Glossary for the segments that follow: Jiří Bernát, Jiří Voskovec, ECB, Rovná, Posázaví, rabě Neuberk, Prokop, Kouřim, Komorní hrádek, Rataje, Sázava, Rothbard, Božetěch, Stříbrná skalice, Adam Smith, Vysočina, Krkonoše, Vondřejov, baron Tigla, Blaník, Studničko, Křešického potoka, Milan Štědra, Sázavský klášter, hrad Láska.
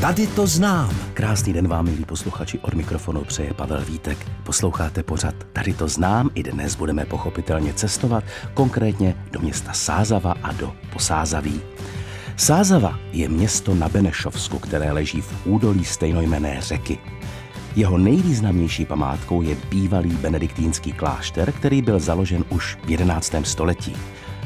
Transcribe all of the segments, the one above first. Tady to znám. Krásný den vám, milí posluchači, od mikrofonu přeje Pavel Vítek. Posloucháte pořad Tady to znám. I dnes budeme pochopitelně cestovat, konkrétně do města Sázava a do Posázaví. Sázava je město na Benešovsku, které leží v údolí stejnojmenné řeky. Jeho nejvýznamnější památkou je bývalý benediktínský klášter, který byl založen už v 11. století.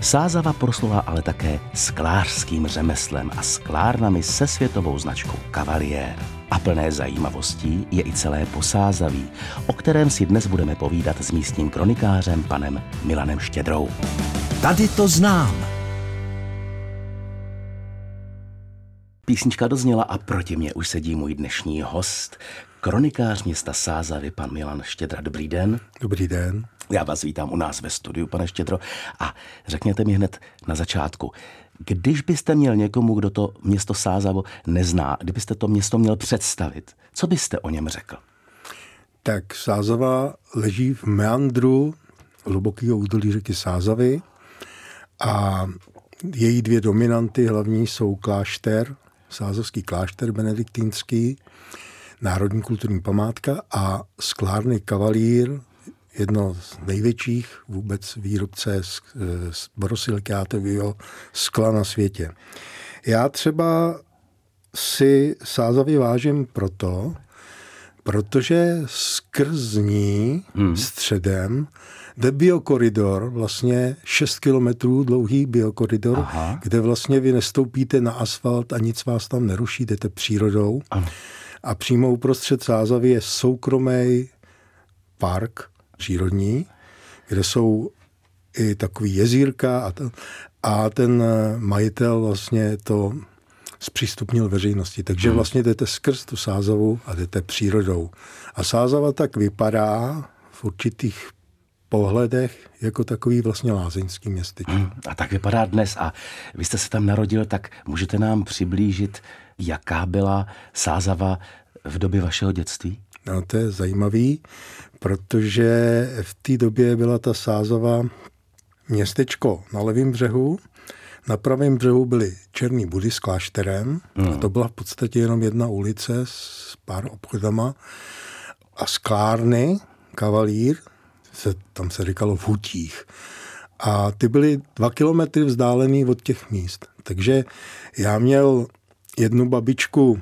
Sázava proslula ale také sklářským řemeslem a sklárnami se světovou značkou Kavalír. A plné zajímavostí je i celé Posázaví, o kterém si dnes budeme povídat s místním kronikářem panem Milanem Štědrou. Tady to znám! Písnička dozněla a proti mě už sedí můj dnešní host, kronikář města Sázavy, pan Milan Štědra. Dobrý den. Dobrý den. Já vás vítám u nás ve studiu, pane Štědro. A řekněte mi hned na začátku, když byste měl někomu, kdo to město Sázavo nezná, kdybyste to město měl představit, co byste o něm řekl? Tak Sázava leží v meandru hlubokého údolí řeky Sázavy a její dvě dominanty hlavní jsou klášter, sázavský klášter benediktínský, národní kulturní památka, a sklárny Kavalír, jedno z největších vůbec výrobce z borosilikátového skla na světě. Já třeba si Sázavy vážím protože skrz ní středem jde biokoridor, vlastně 6 kilometrů dlouhý biokoridor, kde vlastně vy nestoupíte na asfalt a nic vás tam neruší, jdete přírodou. Ano. A přímo uprostřed Sázavy je soukromý park přírodní, kde jsou i takový jezírka a ten majitel vlastně to zpřístupnil veřejnosti. Takže vlastně jdete skrz tu Sázavu a jdete přírodou. A Sázava tak vypadá v určitých pohledech jako takový vlastně lázeňský městečko. A tak vypadá dnes. A vy jste se tam narodil, tak můžete nám přiblížit, jaká byla Sázava v době vašeho dětství? No, to je zajímavý, protože v té době byla ta Sázava městečko na levém břehu, na pravém břehu byly černý budy s klášterem, a to byla v podstatě jenom jedna ulice s pár obchodama a sklárny Kavalír, tam se říkalo v hutích. A ty byly 2 kilometry vzdálený od těch míst. Takže já měl jednu babičku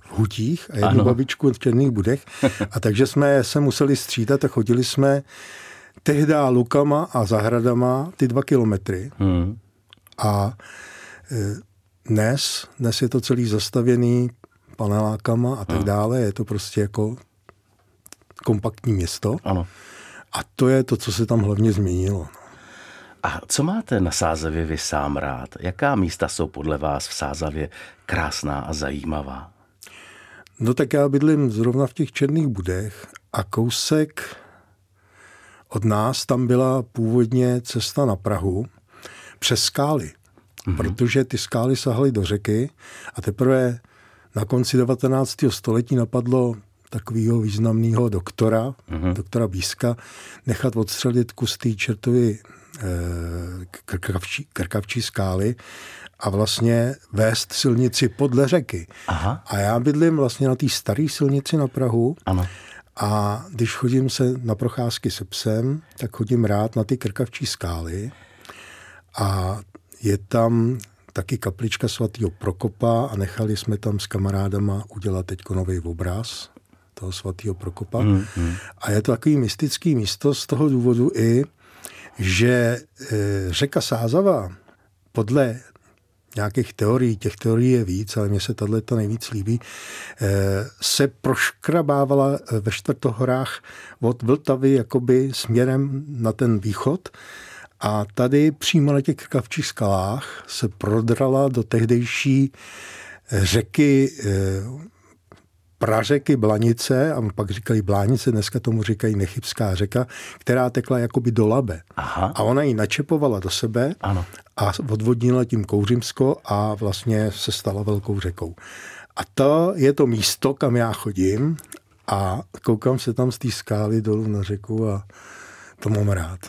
v hutích a jednu babičku v černých budech. A takže jsme se museli střídat a chodili jsme tehdy lukama a zahradama ty 2 kilometry. A dnes je to celý zastavěný panelákama a tak dále. Je to prostě jako kompaktní město. Ano. A to je to, co se tam hlavně změnilo. A co máte na Sázavě vy sám rád? Jaká místa jsou podle vás v Sázavě krásná a zajímavá? No tak já bydlím zrovna v těch černých budech a kousek od nás tam byla původně cesta na Prahu přes skály, protože ty skály sahaly do řeky a teprve na konci 19. století napadlo takového významného doktora, doktora Bíska, nechat odstřelit kus té Čertovy krkavčí skály a vlastně vést silnici podle řeky. Aha. A já bydlím vlastně na té staré silnici na Prahu. Ano. A když chodím se na procházky se psem, tak chodím rád na ty krkavčí skály a je tam taky kaplička svatého Prokopa a nechali jsme tam s kamarádama udělat teďko nový obraz toho svatého Prokopa. A je to takový mystický místo z toho důvodu i, že řeka Sázava podle nějakých teorií, těch teorií je víc, ale mně se tato nejvíc líbí, se proškrabávala ve Čtvrtohorách od Vltavy jakoby směrem na ten východ a tady přímo na těch krkavčích skalách se prodrala do tehdejší řeky prařeky Blanice, a pak říkají Blánice, dneska tomu říkají Nechybská řeka, která tekla jakoby do Labe. Aha. A ona ji načepovala do sebe, ano, a odvodnila tím Kouřimsko a vlastně se stala velkou řekou. A to je to místo, kam já chodím a koukám se tam z té skály dolů na řeku a to mám rád.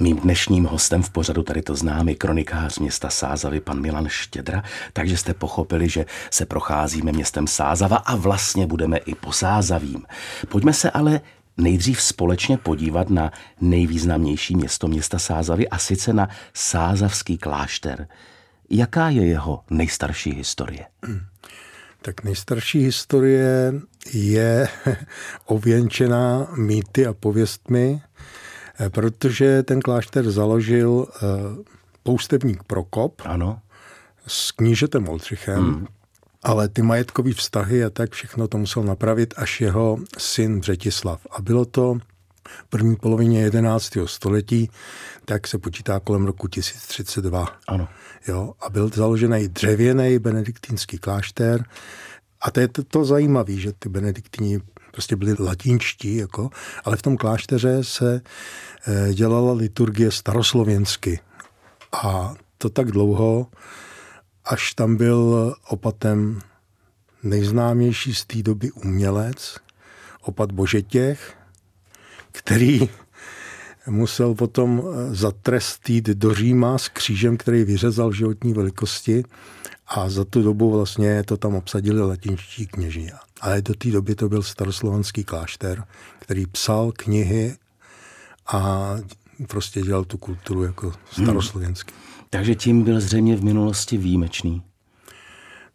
Mým dnešním hostem v pořadu Tady to znám je kronikář města Sázavy pan Milan Štědra, takže jste pochopili, že se procházíme městem Sázava a vlastně budeme i Posázavím. Pojďme se ale nejdřív společně podívat na nejvýznamnější město města Sázavy, a sice na Sázavský klášter. Jaká je jeho nejstarší historie? Tak nejstarší historie je ověnčená mýty a pověstmi, protože ten klášter založil poustevník Prokop, ano, s knížetem Oldřichem, ale ty majetkové vztahy a tak všechno to musel napravit až jeho syn Břetislav. A bylo to v první polovině 11. století, tak se počítá kolem roku 1032. Ano. Jo, a byl založený dřevěný benediktínský klášter. A to je to zajímavé, že ty benediktini prostě byli latinští, jako, ale v tom klášteře se dělala liturgie staroslověnsky. A to tak dlouho, až tam byl opatem nejznámější z té doby umělec, opat Božetěch, který musel potom zatrestít do Říma s křížem, který vyřezal životní velikosti, a za tu dobu vlastně to tam obsadili latinští kněží. Ale do té doby to byl staroslovanský klášter, který psal knihy a prostě dělal tu kulturu jako staroslovenský. Takže tím byl zřejmě v minulosti výjimečný.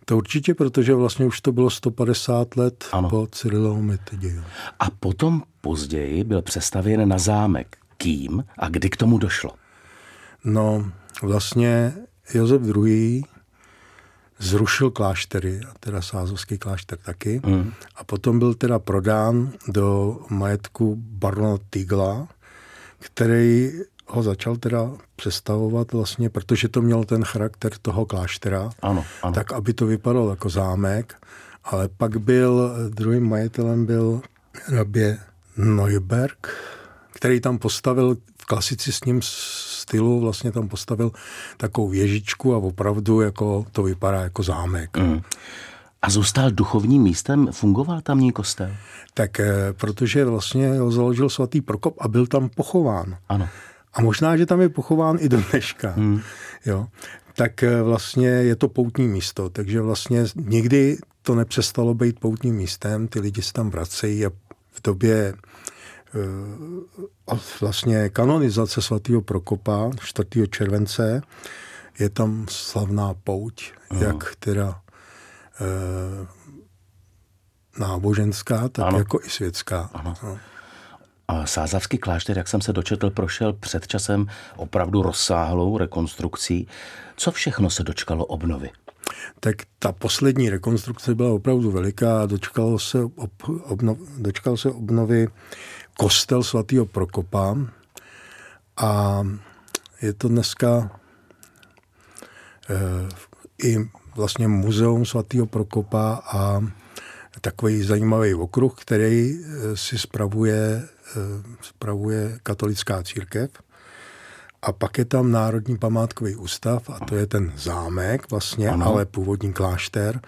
To určitě, protože vlastně už to bylo 150 let ano, po Cyrilově metodě. A potom později byl přestavěn na zámek. Kým a kdy k tomu došlo? No, vlastně Josef II. Zrušil kláštery, a teda Sázavský klášter taky, a potom byl teda prodán do majetku barona Tigla, který ho začal teda přestavovat vlastně, protože to mělo ten charakter toho kláštera, ano, ano, tak aby to vypadalo jako zámek, ale pak byl, druhým majitelem byl rabě Neuberk, který tam postavil v klasicistním stylu, vlastně tam postavil takovou věžičku a opravdu jako to vypadá jako zámek. A zůstal duchovním místem? Fungoval tamní kostel? Tak protože vlastně ho založil svatý Prokop a byl tam pochován. Ano. A možná, že tam je pochován i do dneška. Jo. Tak vlastně je to poutní místo, takže vlastně nikdy to nepřestalo být poutním místem, ty lidi se tam vracejí a v době vlastně kanonizace svatého Prokopa 4. července je tam slavná pouť, jak teda náboženská, tak ano, jako i světská. Ano. A Sázavský klášter, jak jsem se dočetl, prošel před časem opravdu rozsáhlou rekonstrukcí. Co všechno se dočkalo obnovy? Tak ta poslední rekonstrukce byla opravdu veliká. Dočkal se obnovy kostel svatého Prokopa a je to dneska i vlastně muzeum svatého Prokopa a takový zajímavý okruh, který si spravuje katolická církev. A pak je tam Národní památkový ústav, a to je ten zámek vlastně, ano, ale původní klášter,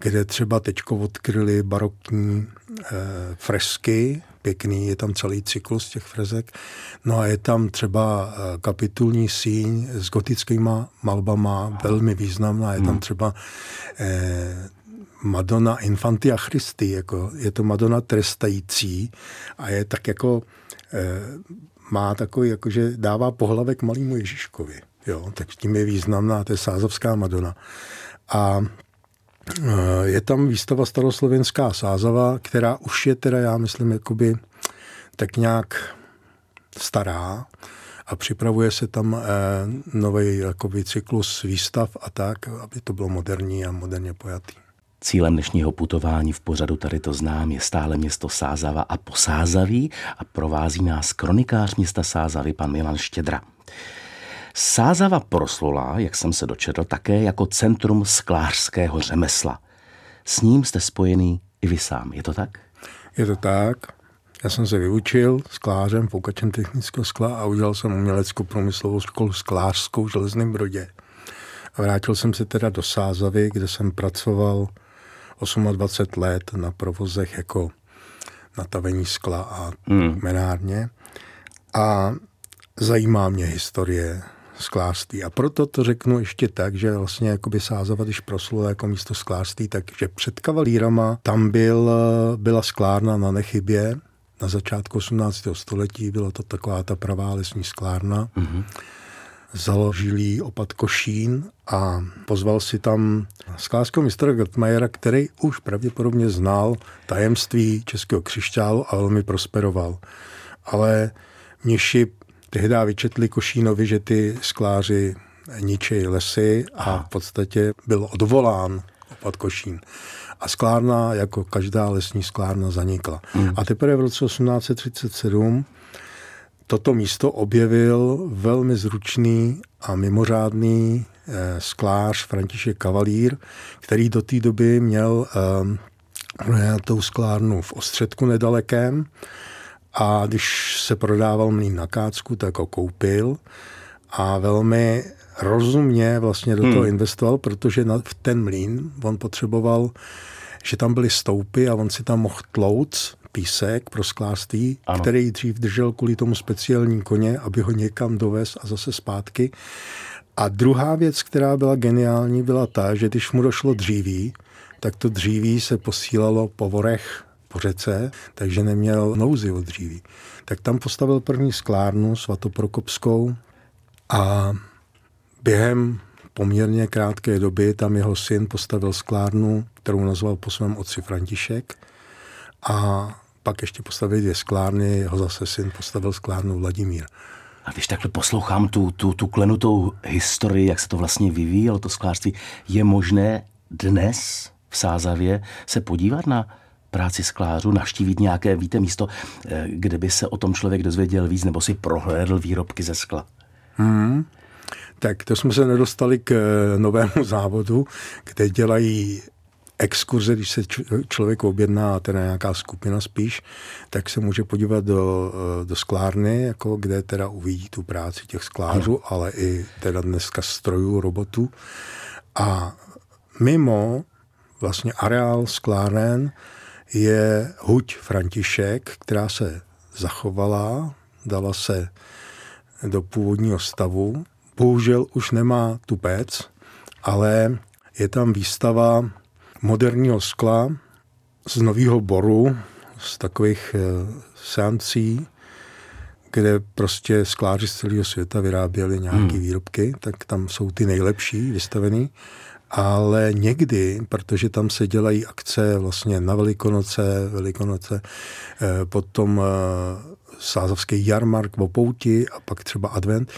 kde třeba teďko odkryli barokní fresky, pěkný, je tam celý cyklus těch fresek. No a je tam třeba kapitulní síň s gotickýma malbama, velmi významná, je tam třeba Madonna Infantia Christi, jako je to Madonna trestající a je tak jako má takový, jakože dává pohlavek malému Ježíškovi. Jo, tak tím je významná, to je Sázavská Madonna. A je tam výstava staroslovenská Sázava, která už je teda, já myslím, jakoby tak nějak stará a připravuje se tam nový jakoby cyklus výstav a tak, aby to bylo moderní a moderně pojatý. Cílem dnešního putování v pořadu Tady to znám je stále město Sázava a Posázaví a provází nás kronikář města Sázavy pan Milan Štědra. Sázava proslula, jak jsem se dočetl, také jako centrum sklářského řemesla. S ním jste spojený i vy sám, je to tak? Je to tak. Já jsem se vyučil sklářem, foukačem technického skla a udělal jsem uměleckou průmyslovou školu sklářskou v Železném Brodě. A vrátil jsem se teda do Sázavy, kde jsem pracoval 28 let na provozech jako natavení skla a kmenárně. A zajímá mě historie sklářství. A proto to řeknu ještě tak, že vlastně jakoby Sázava, když proslulo jako místo sklářství, takže před kavalírama tam byla sklárna na Nechybě. Na začátku 18. století byla to taková ta pravá lesní sklárna. Mm-hmm. Založil ji opat Košín a pozval si tam sklářského mistra Gottmayera, který už pravděpodobně znal tajemství českého křišťálu a velmi prosperoval. Ale mniši tehdy vyčetli Košínovi, že ty skláři ničejí lesy a v podstatě byl odvolán opat Košín. A sklárna, jako každá lesní sklárna, zanikla. Hmm. A teprve v roce 1837 toto místo objevil velmi zručný a mimořádný sklář František Kavalír, který do té doby měl tou sklárnu v Ostředku nedalekém. A když se prodával mlýn na Kácku, tak ho koupil a velmi rozumně vlastně do toho investoval, protože v ten mlýn on potřeboval, že tam byly stoupy a on si tam mohl tlouc písek pro sklářství, který dřív držel kvůli tomu speciální koně, aby ho někam dovez a zase zpátky. A druhá věc, která byla geniální, byla ta, že když mu došlo dříví, tak to dříví se posílalo po vorech, po řece, takže neměl nouzi od dříví. Tak tam postavil první sklárnu, Svato-Prokopskou, a během poměrně krátké doby tam jeho syn postavil sklárnu, kterou nazval po svém otci František, a pak ještě postavil 2 sklárny, jeho zase syn postavil sklárnu Vladimír. A když takhle poslouchám tu klenutou historii, jak se to vlastně vyvíjí, ale to sklářství, je možné dnes v Sázavě se podívat na práci sklářů, navštívit nějaké, víte, místo, kde by se o tom člověk dozvěděl víc, nebo si prohlédl výrobky ze skla? Tak to jsme se nedostali k novému závodu, kde dělají exkurze, když se člověk objedná, teda nějaká skupina spíš, tak se může podívat do sklárny, jako kde teda uvidí tu práci těch sklářů, ale i teda dneska strojů, robotů. A mimo vlastně areál skláren je huť František, která se zachovala, dala se do původního stavu. Bohužel už nemá tu pec, ale je tam výstava moderního skla z Nového Boru, z takových seancí, kde prostě skláři z celého světa vyráběli nějaké výrobky, tak tam jsou ty nejlepší vystavený. Ale někdy, protože tam se dělají akce vlastně na Velikonoce, potom sázavský jarmark, opouti a pak třeba advent,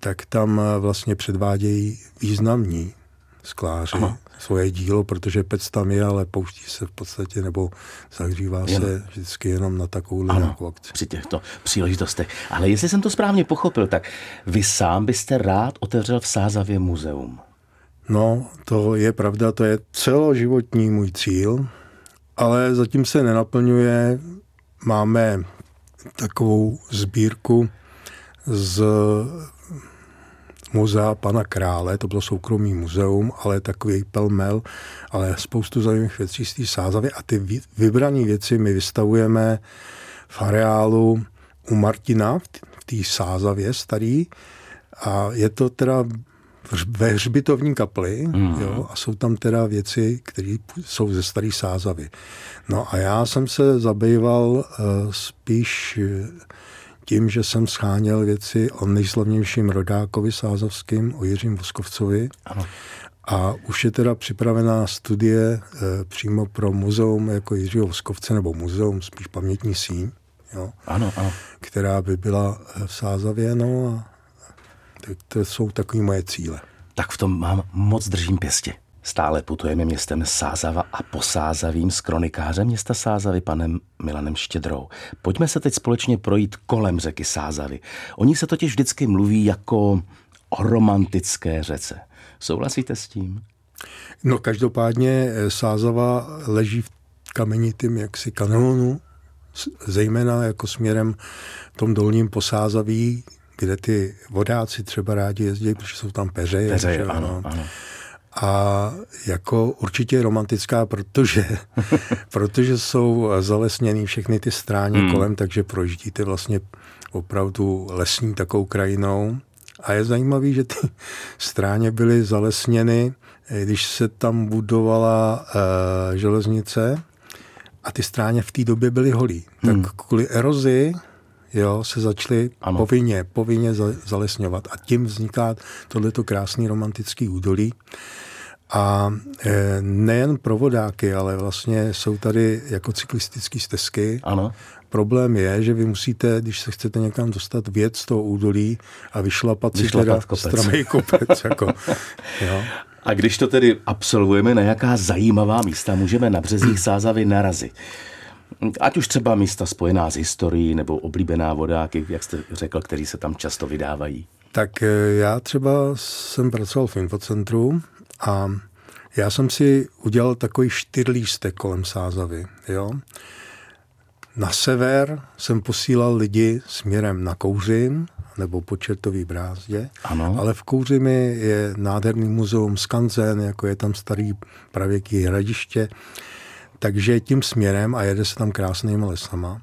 tak tam vlastně předvádějí významní skláři svoje dílo, protože pec tam je, ale pouští se v podstatě nebo zahřívá se vždycky jenom na takovouhle nějakou akci. Při těchto příležitostech. Ale jestli jsem to správně pochopil, tak vy sám byste rád otevřel v Sázavě muzeum. No, to je pravda, to je celoživotní můj cíl, ale zatím se nenaplňuje. Máme takovou sbírku z muzea pana Krále, to bylo soukromý muzeum, ale takový pelmel, ale spoustu zajímavých věcí z té Sázavy a ty vybrané věci my vystavujeme v areálu u Martina v té Sázavě starý a je to teda ve hřbitovní kapli, a jsou tam teda věci, které jsou ze staré Sázavy. No a já jsem se zabýval spíš tím, že jsem sháněl věci o nejslavnějším rodákovi sázavským, o Jiřím Voskovcovi. Ano. A už je teda připravená studie přímo pro muzeum jako Jiřího Voskovce, nebo muzeum, spíš pamětní síň, která by byla v Sázavě, To jsou takový moje cíle. Tak v tom mám moc držím pěstě. Stále putujeme městem Sázava a Posázavím s kronikářem města Sázavy, panem Milanem Štědrou. Pojďme se teď společně projít kolem řeky Sázavy. O ní se totiž vždycky mluví jako o romantické řece. Souhlasíte s tím? No každopádně Sázava leží v kamenitým jaksi kanonu, zejména jako směrem v tom dolním Posázaví, kde ty vodáci třeba rádi jezdí, protože jsou tam peřeje. Peřeje, ano. a jako určitě romantická, protože jsou zalesněný všechny ty stráně kolem, takže projíždíte vlastně opravdu lesní takovou krajinou. A je zajímavé, že ty stráně byly zalesněny, když se tam budovala železnice a ty stráně v té době byly holí. Tak kvůli erozi se začaly povinně zalesňovat. A tím vzniká tohleto krásný romantický údolí. A nejen pro vodáky, ale vlastně jsou tady jako cyklistické stezky. Ano. Problém je, že vy musíte, když se chcete někam dostat, vjet z toho údolí a vyšlapat si teda stramej kopec. A když to tedy absolvujeme, na jaká zajímavá místa můžeme na březích Sázavy narazit? Ať už třeba místa spojená s historií nebo oblíbená vodáky, jak jste řekl, kteří se tam často vydávají. Tak já třeba jsem pracoval v infocentru a já jsem si udělal takový čtyřlístek kolem Sázavy. Na sever jsem posílal lidi směrem na Kouřin nebo po Čertový brázdě, ale v Kouřimi je nádherný muzeum skanzen, jako je tam starý pravěký hradiště, takže tím směrem a jede se tam krásnými lesama.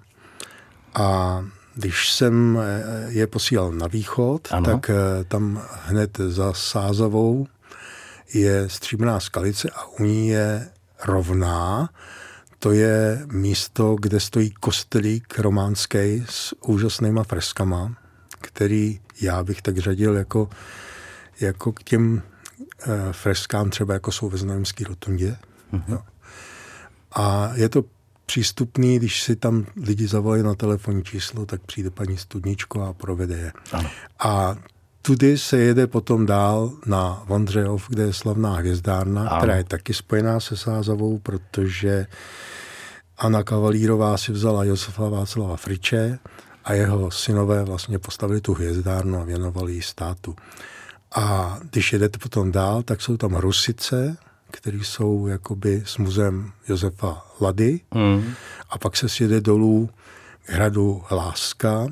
A když jsem je posílal na východ, tak tam hned za Sázavou je Stříbrná skalice a u ní je Rovná. To je místo, kde stojí kostelík románský s úžasnýma freskama, který já bych tak řadil jako k těm freskám, třeba jako jsou ve Znojemské rotundě. A je to přístupný, když si tam lidi zavolají na telefonní číslo, tak přijde paní Studničko a provede je. Ano. A tudy se jede potom dál na Vondřejov, kde je slavná hvězdárna, která je taky spojená se Sázavou, protože Ana Kavalírová si vzala Josefa Václava Friče a jeho synové vlastně postavili tu hvězdárnu a věnovali ji státu. A když jedete potom dál, tak jsou tam Rusice, které jsou jakoby s muzeem Josefa Lady. A pak se sjede dolů k hradu Láska,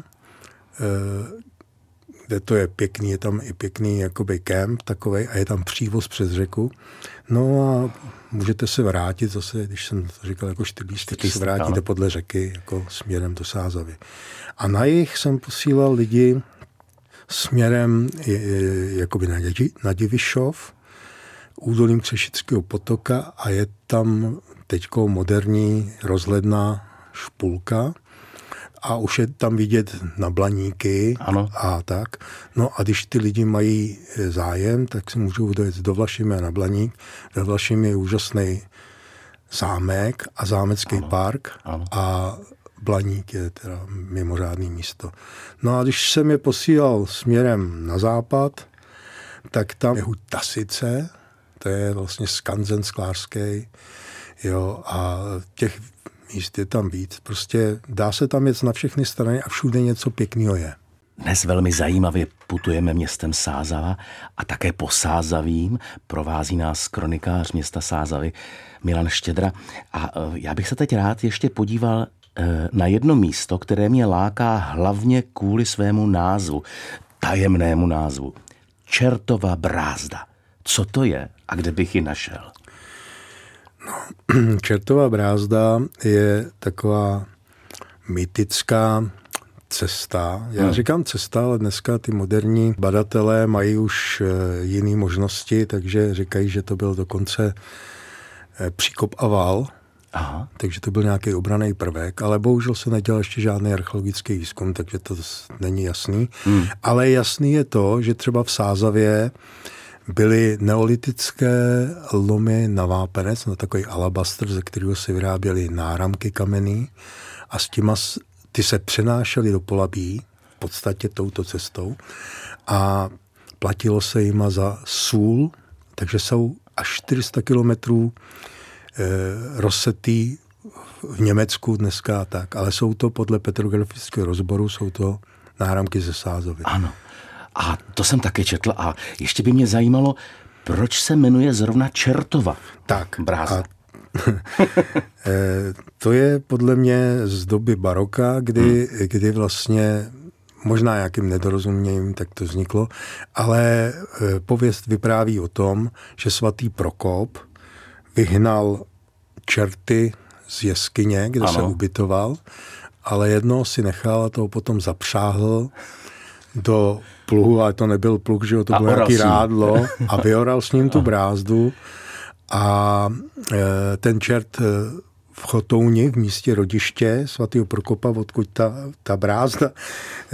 kde to je pěkný, je tam i pěkný jakoby kemp takovej a je tam přívoz přes řeku. No a můžete se vrátit zase, když jsem to říkal, jako čtyřlístek se vrátíte podle řeky jako směrem do Sázavy. A na jih jsem posílal lidi směrem jakoby na Divišov, údolím Křešického potoka a je tam teďko moderní rozhledná špulka a už je tam vidět na Blaníky a tak. No a když ty lidi mají zájem, tak si můžou dojet do Vlašimi a na Blaník. Ve Vlašimi je úžasný zámek a zámecký park a Blaník je teda mimořádný místo. No a když jsem je posílal směrem na západ, tak tam je Tasice, to je vlastně skanzen sklářský, a těch míst je tam víc. Prostě dá se tam jet na všechny strany a všude něco pěkného je. Dnes velmi zajímavě putujeme městem Sázava a také po Sázavím. Provází nás kronikář města Sázavy Milan Štědra. A já bych se teď rád ještě podíval na jedno místo, které mě láká hlavně kvůli svému názvu, tajemnému názvu. Čertová brázda. Co to je a kde bych ji našel? No, Čertová brázda je taková mytická cesta. Já říkám cesta, ale dneska ty moderní badatelé mají už jiné možnosti, takže říkají, že to byl dokonce příkop a val. Aha. Takže to byl nějaký obranný prvek, ale bohužel se nedělal ještě žádný archeologický výzkum, takže to není jasný. Ale jasný je to, že třeba v Sázavě byly neolitické lomy na vápenec, na takový alabastr, ze kterého se vyráběly náramky kamenný a s těma ty se přenášely do Polabí, v podstatě touto cestou a platilo se jima za sůl, takže jsou až 400 kilometrů rozsetý v Německu dneska a tak, ale jsou to podle petrografického rozboru, jsou to náramky ze Sázavy. Ano. A to jsem také četl a ještě by mě zajímalo, proč se jmenuje zrovna Čertova brázda. To je podle mě z doby baroka, kdy vlastně možná nějakým nedorozuměním, tak to vzniklo, ale pověst vypráví o tom, že svatý Prokop vyhnal čerty z jeskyně, kde se ubytoval, ale jednoho si nechal a toho potom zapřáhl do pluhu, ale to nebyl pluh, že to bylo nějaký rádlo a vyoral s ním tu brázdu a ten čert v Chotouni, v místě rodiště svatého Prokopa, odkud ta brázda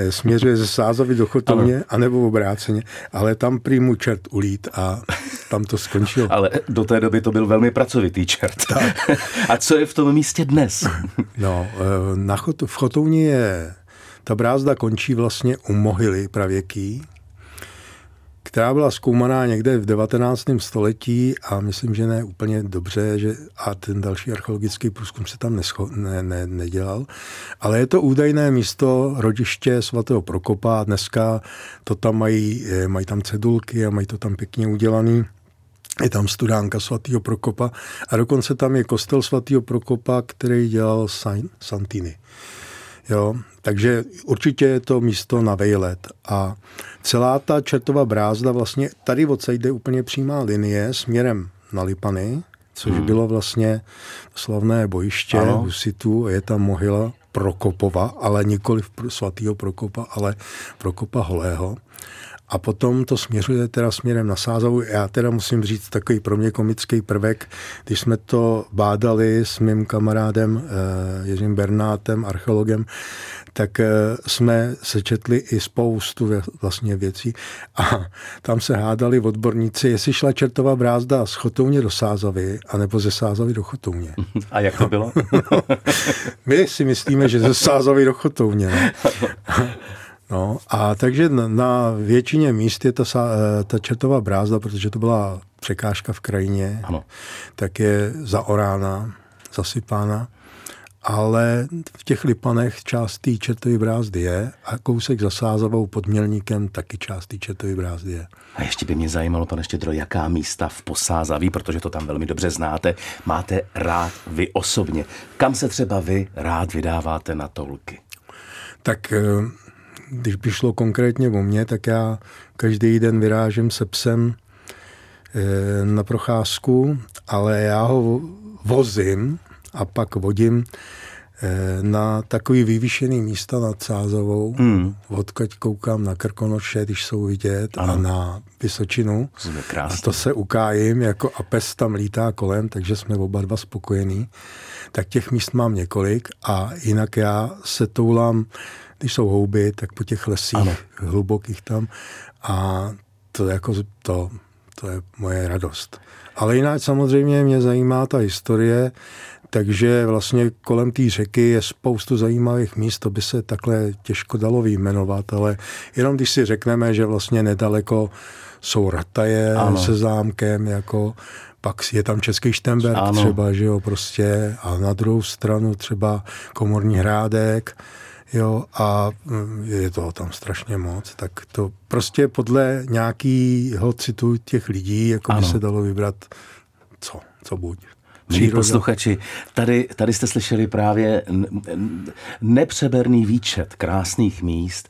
směřuje ze Sázavy do Chotouně, anebo obráceně, ale tam prý mu čert ulít a tam to skončilo. Ale do té doby to byl velmi pracovitý čert. Tak. A co je v tom místě dnes? No, v Chotouni je, ta brázda končí vlastně u mohyly pravěký, která byla zkoumaná někde v 19. století a myslím, že ne úplně dobře, a ten další archeologický průzkum se tam nedělal. Ale je to údajné místo, rodiště svatého Prokopa. Dneska to tam mají tam cedulky a mají to tam pěkně udělaný. Je tam studánka svatého Prokopa a dokonce tam je kostel svatého Prokopa, který dělal Santini. Jo, takže určitě je to místo na vejlet. A celá ta Čertova brázda, vlastně tady odsaď jde úplně přímá linie směrem na Lipany, což bylo vlastně slavné bojiště husitů, je tam mohyla Prokopova, ale nikoli svatýho Prokopa, ale Prokopa holého. A potom to směřuje teda směrem na Sázavu. Já teda musím říct takový pro mě komický prvek. Když jsme to bádali s mým kamarádem Jiřím Bernátem, archeologem, tak jsme sečetli i spoustu vlastně věcí. A tam se hádali odborníci, jestli šla Čertova brázda z Chotouně do Sázavy, anebo ze Sázavy do Chotouně. A jak to bylo? No, my si myslíme, že ze Sázavy do Chotouně. Ne? No, a takže na většině míst je ta Čertova brázda, protože to byla překážka v krajině, tak je zaorána, zasypána, ale v těch Lipanech část té Čertové brázdy je a kousek za Sázavou pod Mělníkem taky část té Čertové brázdy je. A ještě by mě zajímalo, pane Štědro, jaká místa v Posázaví, protože to tam velmi dobře znáte, máte rád vy osobně. Kam se třeba vy rád vydáváte na toulky? Tak... Když by šlo konkrétně o mě, tak já každý den vyrážím se psem na procházku, ale já ho vozím a pak vodím na takový vyvýšený místa nad Sázavou, odkud koukám na Krkonoše, když jsou vidět, a na Vysočinu. A to se ukájím, jako a pes tam lítá kolem, takže jsme oba dva spokojení. Tak těch míst mám několik a jinak já se toulám, když jsou houby, tak po těch lesích hlubokých tam a to je moje radost. Ale jinak samozřejmě mě zajímá ta historie, takže vlastně kolem té řeky je spoustu zajímavých míst, to by se takhle těžko dalo vyjmenovat, ale jenom když si řekneme, že vlastně nedaleko jsou rataje se zámkem, jako pak je tam Český Štemberg třeba, že jo, prostě a na druhou stranu třeba Komorní Hrádek, jo, a je toho tam strašně moc, tak to prostě podle nějakého citu těch lidí, jako by se dalo vybrat co buď. Milí posluchači, tady jste slyšeli právě nepřeberný výčet krásných míst,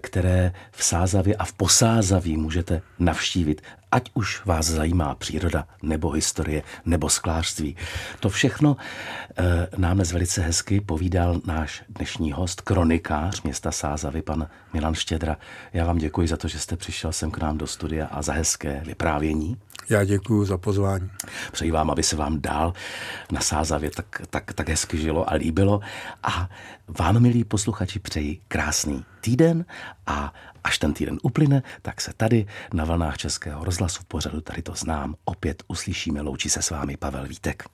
které v Sázavě a v Posázaví můžete navštívit. Ať už vás zajímá příroda, nebo historie, nebo sklářství. To všechno nám dnes velice hezky povídal náš dnešní host, kronikář města Sázavy, pan Milan Štědra. Já vám děkuji za to, že jste přišel sem k nám do studia a za hezké vyprávění. Já děkuji za pozvání. Přeji vám, aby se vám dál na Sázavě tak hezky žilo a líbilo. A vám, milí posluchači, přeji krásný týden a až ten týden uplyne, tak se tady na vlnách Českého rozhlasu v pořadu Tady to znám opět uslyšíme. Loučí se s vámi Pavel Vítek.